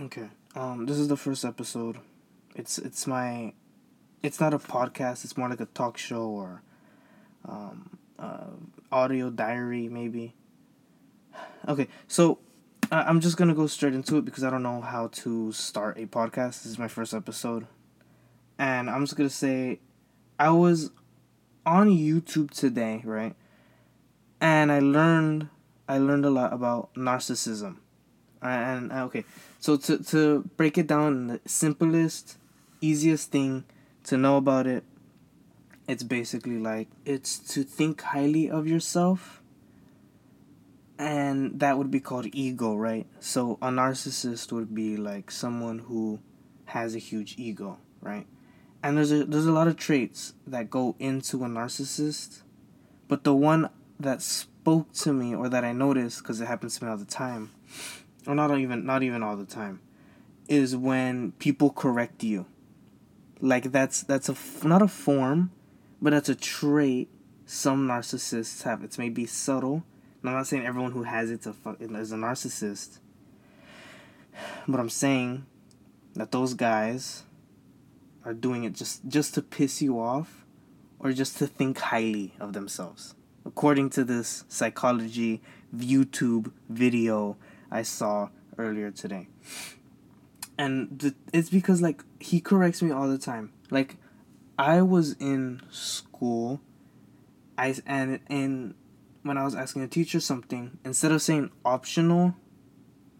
Okay. This is the first episode. It's not a podcast. It's more like a talk show or audio diary, maybe. Okay, so I'm just going to go straight into it because I don't know how to start a podcast. This is my first episode. And I'm just going to say I was on YouTube today, right? And I learned a lot about narcissism. And okay, so to break it down, the simplest, easiest thing to know about it, it's basically like it's to think highly of yourself, and that would be called ego, right? So a narcissist would be like someone who has a huge ego, right? And there's a lot of traits that go into a narcissist, but the one that spoke to me or that I noticed, because it happens to me all the time, or not even all the time, is when people correct you. Like that's not a form, but that's a trait some narcissists have. It's maybe subtle. And I'm not saying everyone who has it is a narcissist, but I'm saying that those guys are doing it just to piss you off or just to think highly of themselves. According to this psychology YouTube video I saw earlier today. And it's because, like, he corrects me all the time. Like, I was in school, and when I was asking a teacher something, instead of saying optional,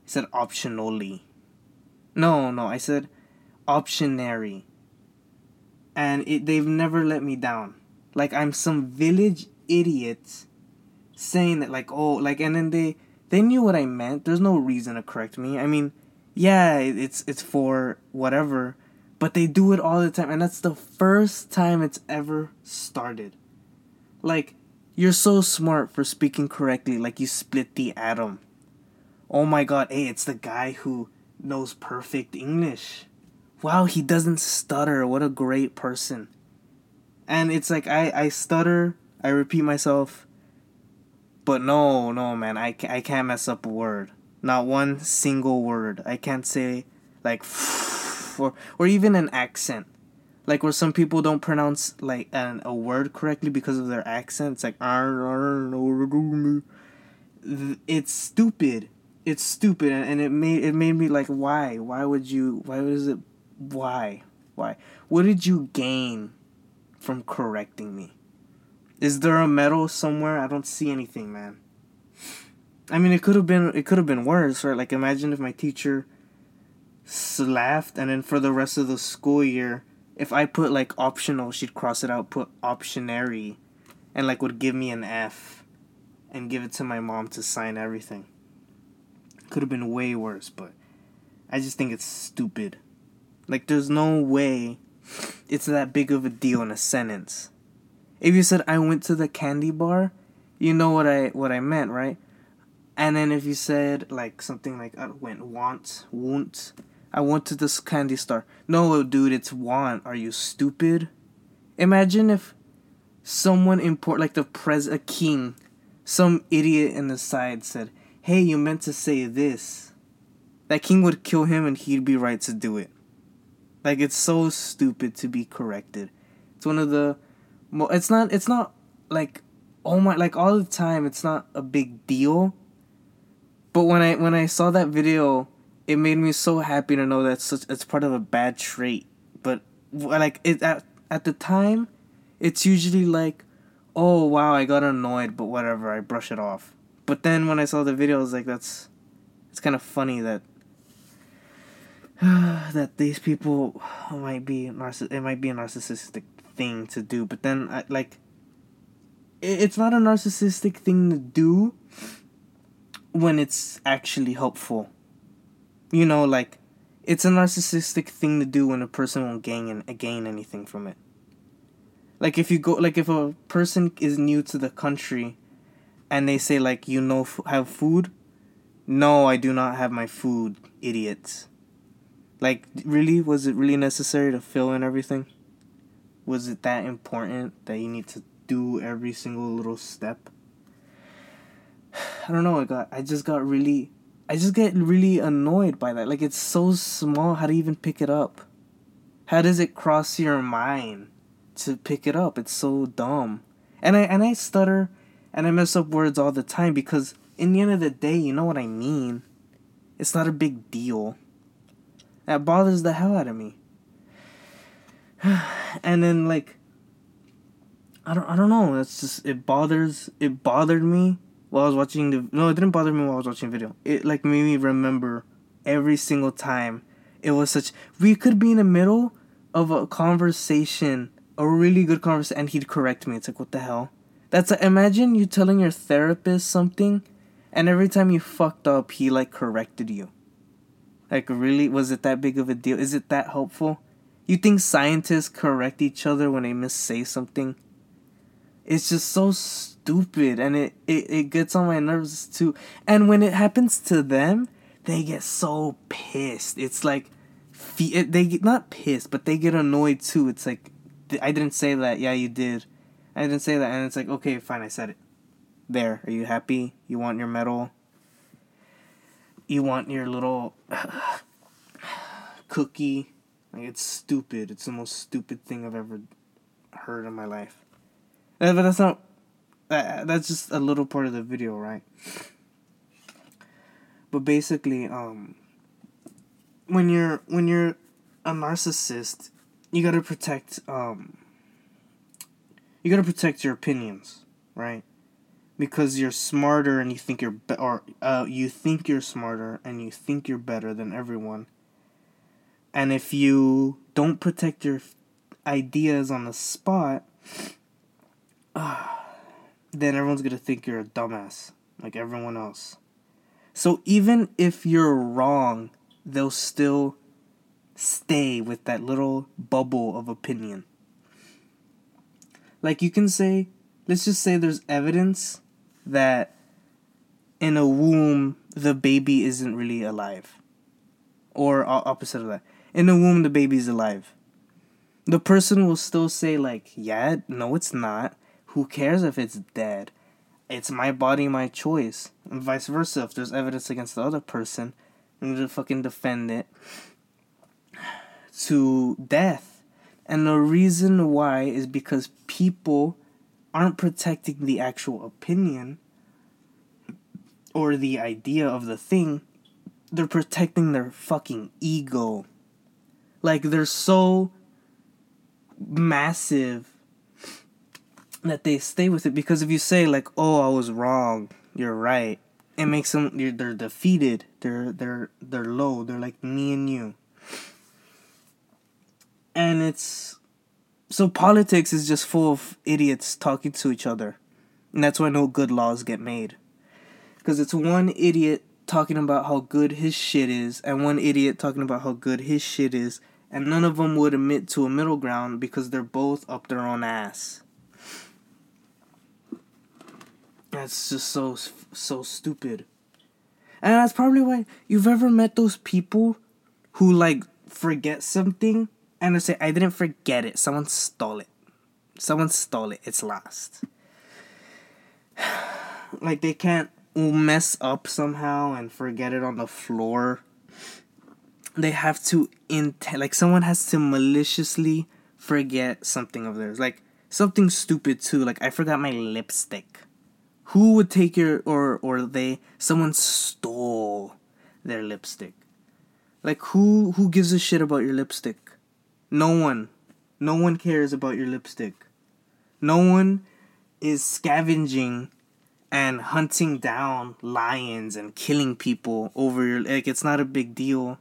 he said optionally. No, I said optionary. And they've never let me down. Like, I'm some village idiot saying that, like, oh, like, and then they knew what I meant. There's no reason to correct me. I mean, yeah, it's for whatever, but they do it all the time, and that's the first time it's ever started. Like, you're so smart for speaking correctly, like you split the atom. Oh my god, hey, it's the guy who knows perfect English. Wow, he doesn't stutter. What a great person. And it's like, I stutter, I repeat myself, but no, man, I can't mess up a word. Not one single word. I can't say, like, or even an accent. Like, where some people don't pronounce, like, a word correctly because of their accent. It's like, it's stupid. It's stupid, and it made me, like, why? Why? What did you gain from correcting me? Is there a medal somewhere? I don't see anything, man. I mean, it could have been worse, right? Like, imagine if my teacher laughed, and then for the rest of the school year, if I put, like, optional, she'd cross it out, put optionary, and, like, would give me an F and give it to my mom to sign everything. Could have been way worse, but I just think it's stupid. Like, there's no way it's that big of a deal in a sentence. If you said, I went to the candy bar, you know what I meant, right? And then if you said, like, something like, I went to this candy store. No, dude, it's want. Are you stupid? Imagine if someone important, like a king, some idiot in the side said, hey, you meant to say this. That king would kill him and he'd be right to do it. Like, it's so stupid to be corrected. It's one of the... It's not, like, oh my... Like, all the time, it's not a big deal. But when I saw that video, it made me so happy to know that it's part of a bad trait. But, like, it at the time, it's usually like, oh, wow, I got annoyed, but whatever, I brush it off. But then when I saw the video, I was like, it's kind of funny that that these people might be a narcissistic thing to do. But then, it's not a narcissistic thing to do when it's actually helpful. You know, like, it's a narcissistic thing to do when a person won't gain anything from it. Like, if a person is new to the country and they say, like, have food? No, I do not have my food, idiots. Like, really? Was it really necessary to fill in everything? Was it that important that you need to do every single little step? I don't know, I just got really I just get really annoyed by that. Like, it's so small. How do you even pick it up? How does it cross your mind to pick it up? It's so dumb. And I stutter and I mess up words all the time because in the end of the day, you know what I mean. It's not a big deal. That bothers the hell out of me. And then, like, I don't know. It's just, it bothered me while I was watching it didn't bother me while I was watching the video. It, like, made me remember every single time. It was such, we could be in the middle of a conversation, a really good conversation, and he'd correct me. It's like, what the hell? That's, like, imagine you telling your therapist something, and every time you fucked up, he, like, corrected you. Like, really? Was it that big of a deal? Is it that helpful? You think scientists correct each other when they missay something? It's just so stupid, and it gets on my nerves too. And when it happens to them, they get so pissed. It's like, they get not pissed, but they get annoyed too. It's like, I didn't say that. Yeah, you did. I didn't say that. And it's like, okay, fine, I said it. There, are you happy? You want your medal? You want your little cookie? Like, it's stupid. It's the most stupid thing I've ever heard in my life. But that's not... That's just a little part of the video, right? But basically, when you're a narcissist, you gotta protect your opinions, right? Because you're smarter and you think you're better than everyone. And if you don't protect your ideas on the spot, then everyone's going to think you're a dumbass, like everyone else. So even if you're wrong, they'll still stay with that little bubble of opinion. Like, you can say, let's just say there's evidence that in a womb, the baby isn't really alive. Or opposite of that. In the womb, the baby's alive. The person will still say, like, yeah, no, it's not. Who cares if it's dead? It's my body, my choice. And vice versa. If there's evidence against the other person, I'm going to fucking defend it to death. And the reason why is because people aren't protecting the actual opinion or the idea of the thing. They're protecting their fucking ego. Like, they're so massive that they stay with it. Because if you say, like, oh, I was wrong, you're right, it makes them, they're defeated. They're low. They're like me and you. And it's... So politics is just full of idiots talking to each other. And that's why no good laws get made. Because it's one idiot talking about how good his shit is, and one idiot talking about how good his shit is, and none of them would admit to a middle ground because they're both up their own ass. That's just so stupid. And that's probably why you've ever met those people who, like, forget something and they say, I didn't forget it. Someone stole it. It's lost. Like, they can't mess up somehow and forget it on the floor. They have to someone has to maliciously forget something of theirs, like something stupid too, like I forgot my lipstick. Who would take your someone stole their lipstick? Like, who gives a shit about your lipstick? No one cares about your lipstick. No one is scavenging and hunting down lions and killing people over your... Like, it's not a big deal.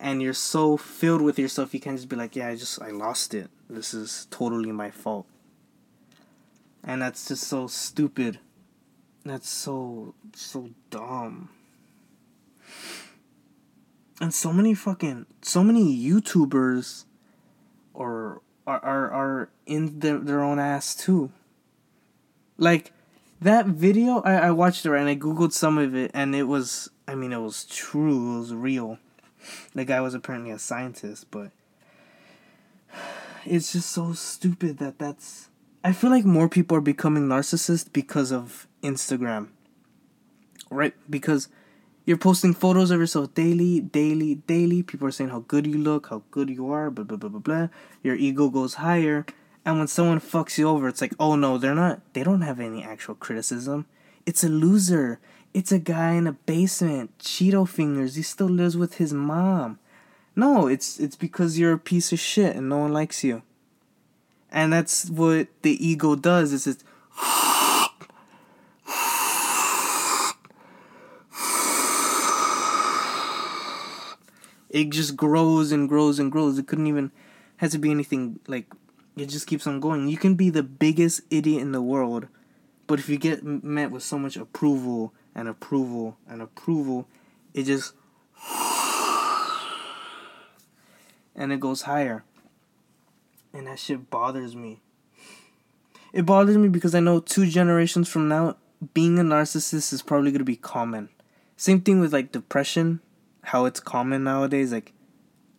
And you're so filled with yourself, you can't just be like, yeah, I lost it. This is totally my fault. And that's just so stupid. That's so dumb. And so many YouTubers are in their own ass too. Like... That video, I watched it, right, and I googled some of it, and it was true, it was real. The guy was apparently a scientist, but it's just so stupid that's... I feel like more people are becoming narcissists because of Instagram, right? Because You're posting photos of yourself daily. People are saying how good you look, how good you are, blah, blah, blah, blah, blah. Your ego goes higher. And when someone fucks you over, it's like, oh no, they don't have any actual criticism. It's a loser. It's a guy in a basement, Cheeto fingers. He still lives with his mom. No, it's because you're a piece of shit and no one likes you. And that's what the ego does. It's just, it just grows and grows and grows. It couldn't even have to be anything, like, it just keeps on going. You can be the biggest idiot in the world, but if you get met with so much approval and approval and approval, it just, and it goes higher. And that shit bothers me. It bothers me because I know 2 generations from now, being a narcissist is probably going to be common. Same thing with, like, depression. How it's common nowadays. Like,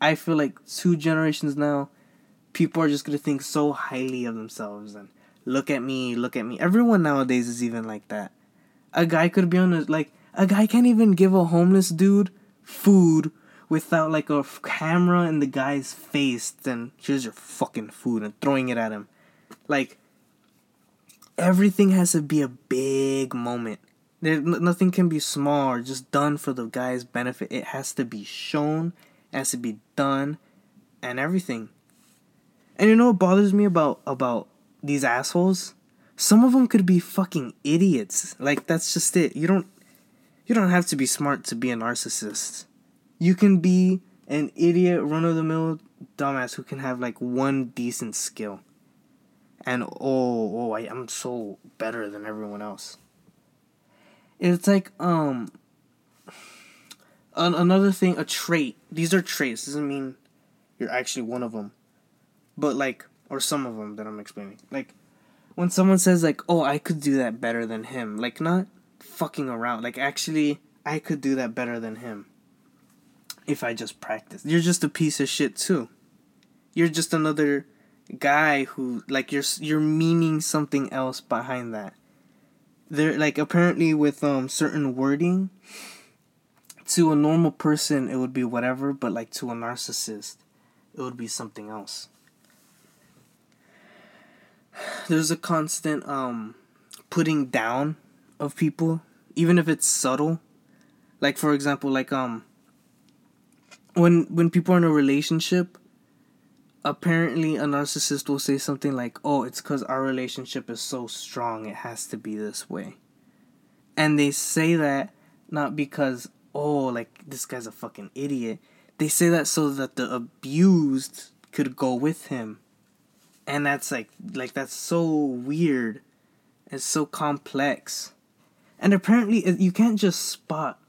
I feel like 2 generations now, people are just going to think so highly of themselves. And look at me, look at me. Everyone nowadays is even like that. A guy could be on a, like, a guy can't even give a homeless dude food without, like, a camera in the guy's face. And here's your fucking food, and throwing it at him. Like, everything has to be a big moment. Nothing can be small or just done for the guy's benefit. It has to be shown, it has to be done, and everything. And you know what bothers me about these assholes? Some of them could be fucking idiots. Like, that's just it. You don't have to be smart to be a narcissist. You can be an idiot, run-of-the-mill dumbass who can have, like, one decent skill. And, I'm so better than everyone else. It's like, another thing, a trait. These are traits. Doesn't mean you're actually one of them. But, like, or some of them that I'm explaining. Like, when someone says, like, oh, I could do that better than him. Like, not fucking around. Like, actually, I could do that better than him. If I just practice. You're just a piece of shit, too. You're just another guy who, like, you're meaning something else behind that. They're, like, apparently with certain wording, to a normal person it would be whatever, but, like, to a narcissist it would be something else. There's a constant putting down of people, even if it's subtle. Like, for example, like, when people are in a relationship, apparently a narcissist will say something like, oh, it's because our relationship is so strong, it has to be this way. And they say that not because, oh, like, this guy's a fucking idiot. They say that so that the abused could go with him. And that's like that's so weird. It's so complex. And apparently you can't just spot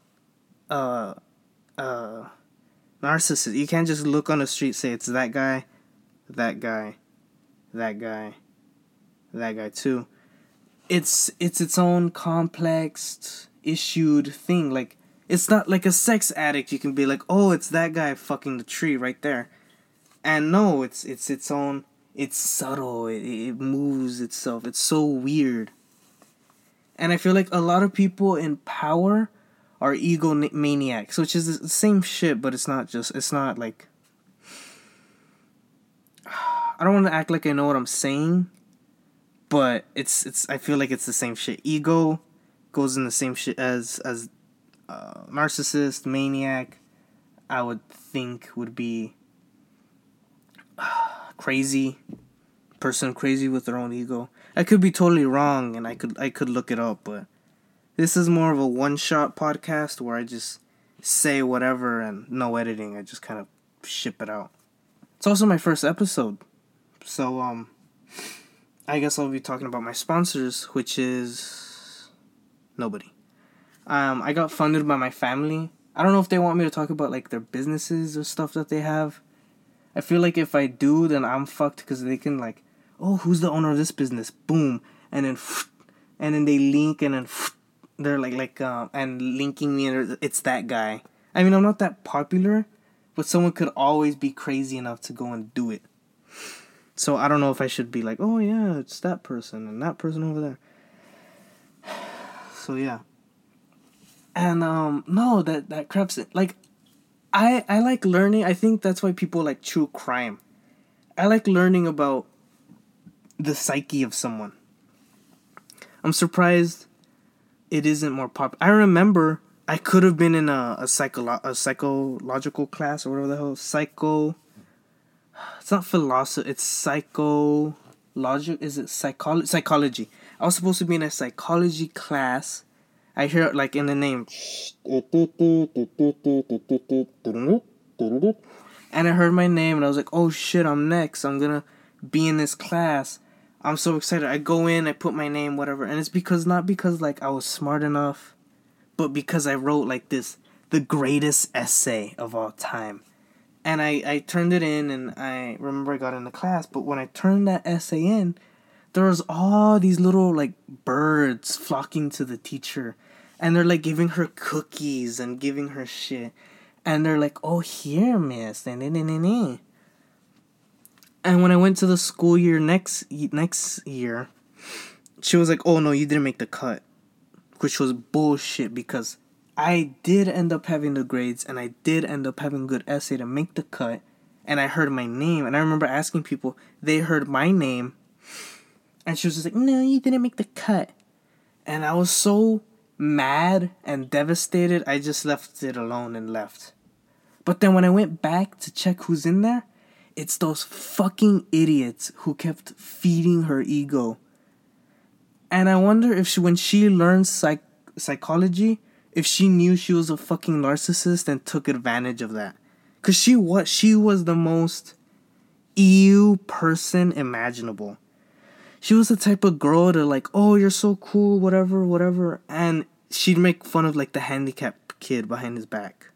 narcissist. You can't just look on the street, say it's that guy, that guy, that guy, that guy too. It's its own complex issued thing. Like, it's not like a sex addict. You can be like, oh, it's that guy fucking the tree right there. And no, it's its own. It's subtle. It moves itself. It's so weird. And I feel like a lot of people in power are ego maniacs, which is the same shit, but it's not like. I don't want to act like I know what I'm saying, but it's. I feel like it's the same shit. Ego goes in the same shit as narcissist, maniac. I would think would be crazy person, crazy with their own ego. I could be totally wrong, and I could look it up, but this is more of a one-shot podcast where I just say whatever and no editing. I just kind of ship it out. It's also my first episode, so I guess I'll be talking about my sponsors, which is nobody. I got funded by my family. I don't know if they want me to talk about, like, their businesses or stuff that they have. I feel like if I do, then I'm fucked, because they can, like, oh, who's the owner of this business? Boom. And then they link, and then they're like and linking me, and it's that guy. I mean, I'm not that popular, but someone could always be crazy enough to go and do it. So I don't know if I should be like, oh yeah, it's that person and that person over there. So yeah. And no, that craps it. Like, I like learning. I think that's why people like true crime. I like learning about the psyche of someone. I'm surprised it isn't more popular. I remember I could have been in a psychological class or whatever the hell. It's not philosophy. It's psychology. Is it psychology? I was supposed to be in a psychology class. I hear it like in the name. And I heard my name and I was like, oh shit, I'm next. I'm gonna be in this class. I'm so excited. I go in, I put my name, whatever. And it's because, not because like I was smart enough, but because I wrote like this, the greatest essay of all time. And I turned it in, and I remember I got in the class, but when I turned that essay in, there was all these little like birds flocking to the teacher, and they're like giving her cookies and giving her shit. And they're like, oh, here, miss. And when I went to the school year next year, she was like, oh, no, you didn't make the cut. Which was bullshit, because I did end up having the grades, and I did end up having good essay to make the cut. And I heard my name. And I remember asking people, they heard my name. And she was just like, no, you didn't make the cut. And I was so mad and devastated, I just left it alone and left. But then when I went back to check who's in there, it's those fucking idiots who kept feeding her ego. And I wonder if she, when she learned psychology, if she knew she was a fucking narcissist and took advantage of that. Because she was the most ew person imaginable. She was the type of girl to like, oh, you're so cool, whatever. And she'd make fun of like the handicapped kid behind his back.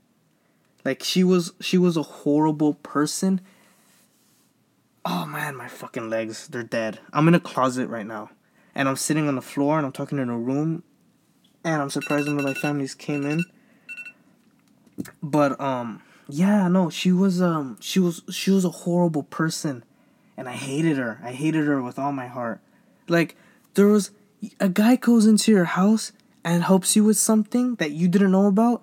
Like she was a horrible person. Oh man, my fucking legs, they're dead. I'm in a closet right now. And I'm sitting on the floor and I'm talking in a room. And I'm surprised none of my families came in. But yeah, no, she was a horrible person. And I hated her. I hated her with all my heart. Like, there was... A guy goes into your house and helps you with something that you didn't know about.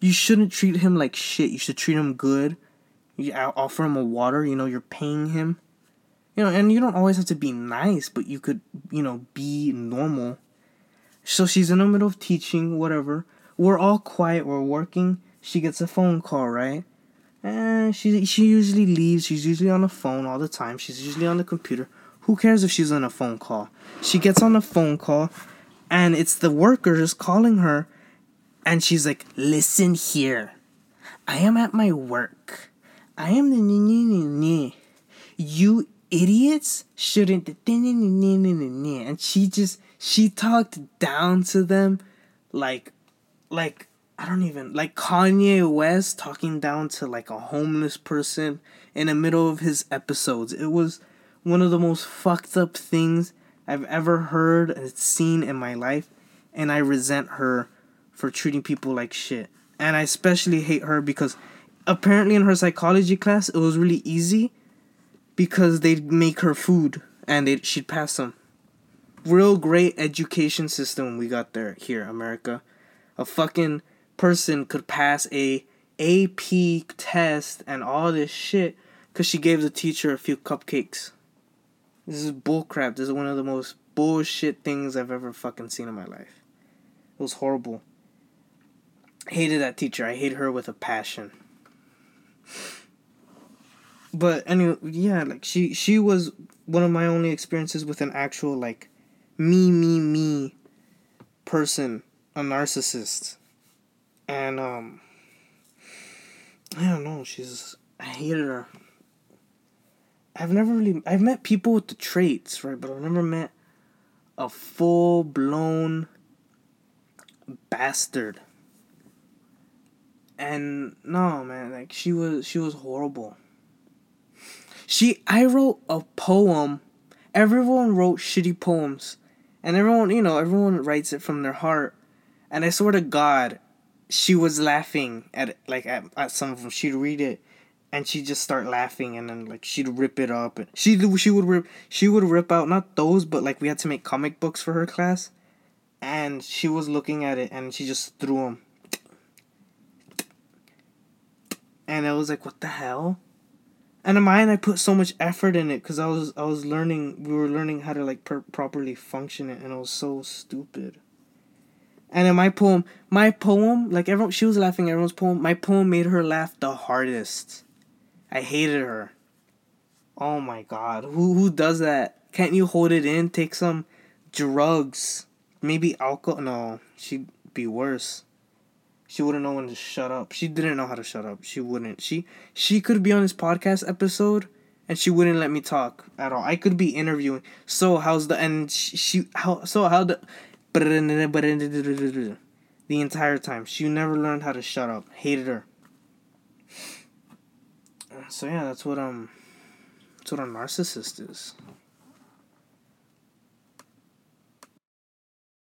You shouldn't treat him like shit. You should treat him good. You offer him a water. You know, you're paying him. You know, and you don't always have to be nice, but you could, you know, be normal. So she's in the middle of teaching, whatever. We're all quiet. We're working. She gets a phone call, right? And she usually leaves. She's usually on the phone all the time. She's usually on the computer. Who cares if she's on a phone call? She gets on a phone call, and it's the workers calling her, and she's like, listen here. I am at my work. I am the... You idiots shouldn't... And she talked down to them like... I don't even, like Kanye West talking down to like a homeless person in the middle of his episodes. It was one of the most fucked up things I've ever heard and seen in my life. And I resent her for treating people like shit. And I especially hate her because apparently in her psychology class, it was really easy because they'd make her food and she'd pass them. Real great education system we got there here, America. A fucking... person could pass a AP test and all this shit because she gave the teacher a few cupcakes. This is bullcrap. This is one of the most bullshit things I've ever fucking seen in my life. It was horrible. I hated that teacher. I hate her with a passion. But anyway, yeah, like she was one of my only experiences with an actual like me person, a narcissist. And, I don't know, I hated her. I've met people with the traits, right, but I've never met a full-blown bastard. And, no, man, like, she was horrible. I wrote a poem. Everyone wrote shitty poems. And everyone writes it from their heart. And I swear to God... she was laughing at some of them. She'd read it, and she'd just start laughing, and then like she'd rip it up, and she would rip out not those, but like we had to make comic books for her class, and she was looking at it, and she just threw them And I was like, what the hell? And Amaya and I put so much effort in it because we were learning how to like properly function it, and it was so stupid. And in my poem, like everyone, she was laughing at everyone's poem. My poem made her laugh the hardest. I hated her. Oh my God, who does that? Can't you hold it in? Take some drugs, maybe alcohol. No, she'd be worse. She wouldn't know when to shut up. She didn't know how to shut up. She wouldn't. She could be on this podcast episode, and she wouldn't let me talk at all. I could be interviewing. So how's the and she how so how the entire time she never learned how to shut up. Hated her. So yeah, that's what a narcissist is.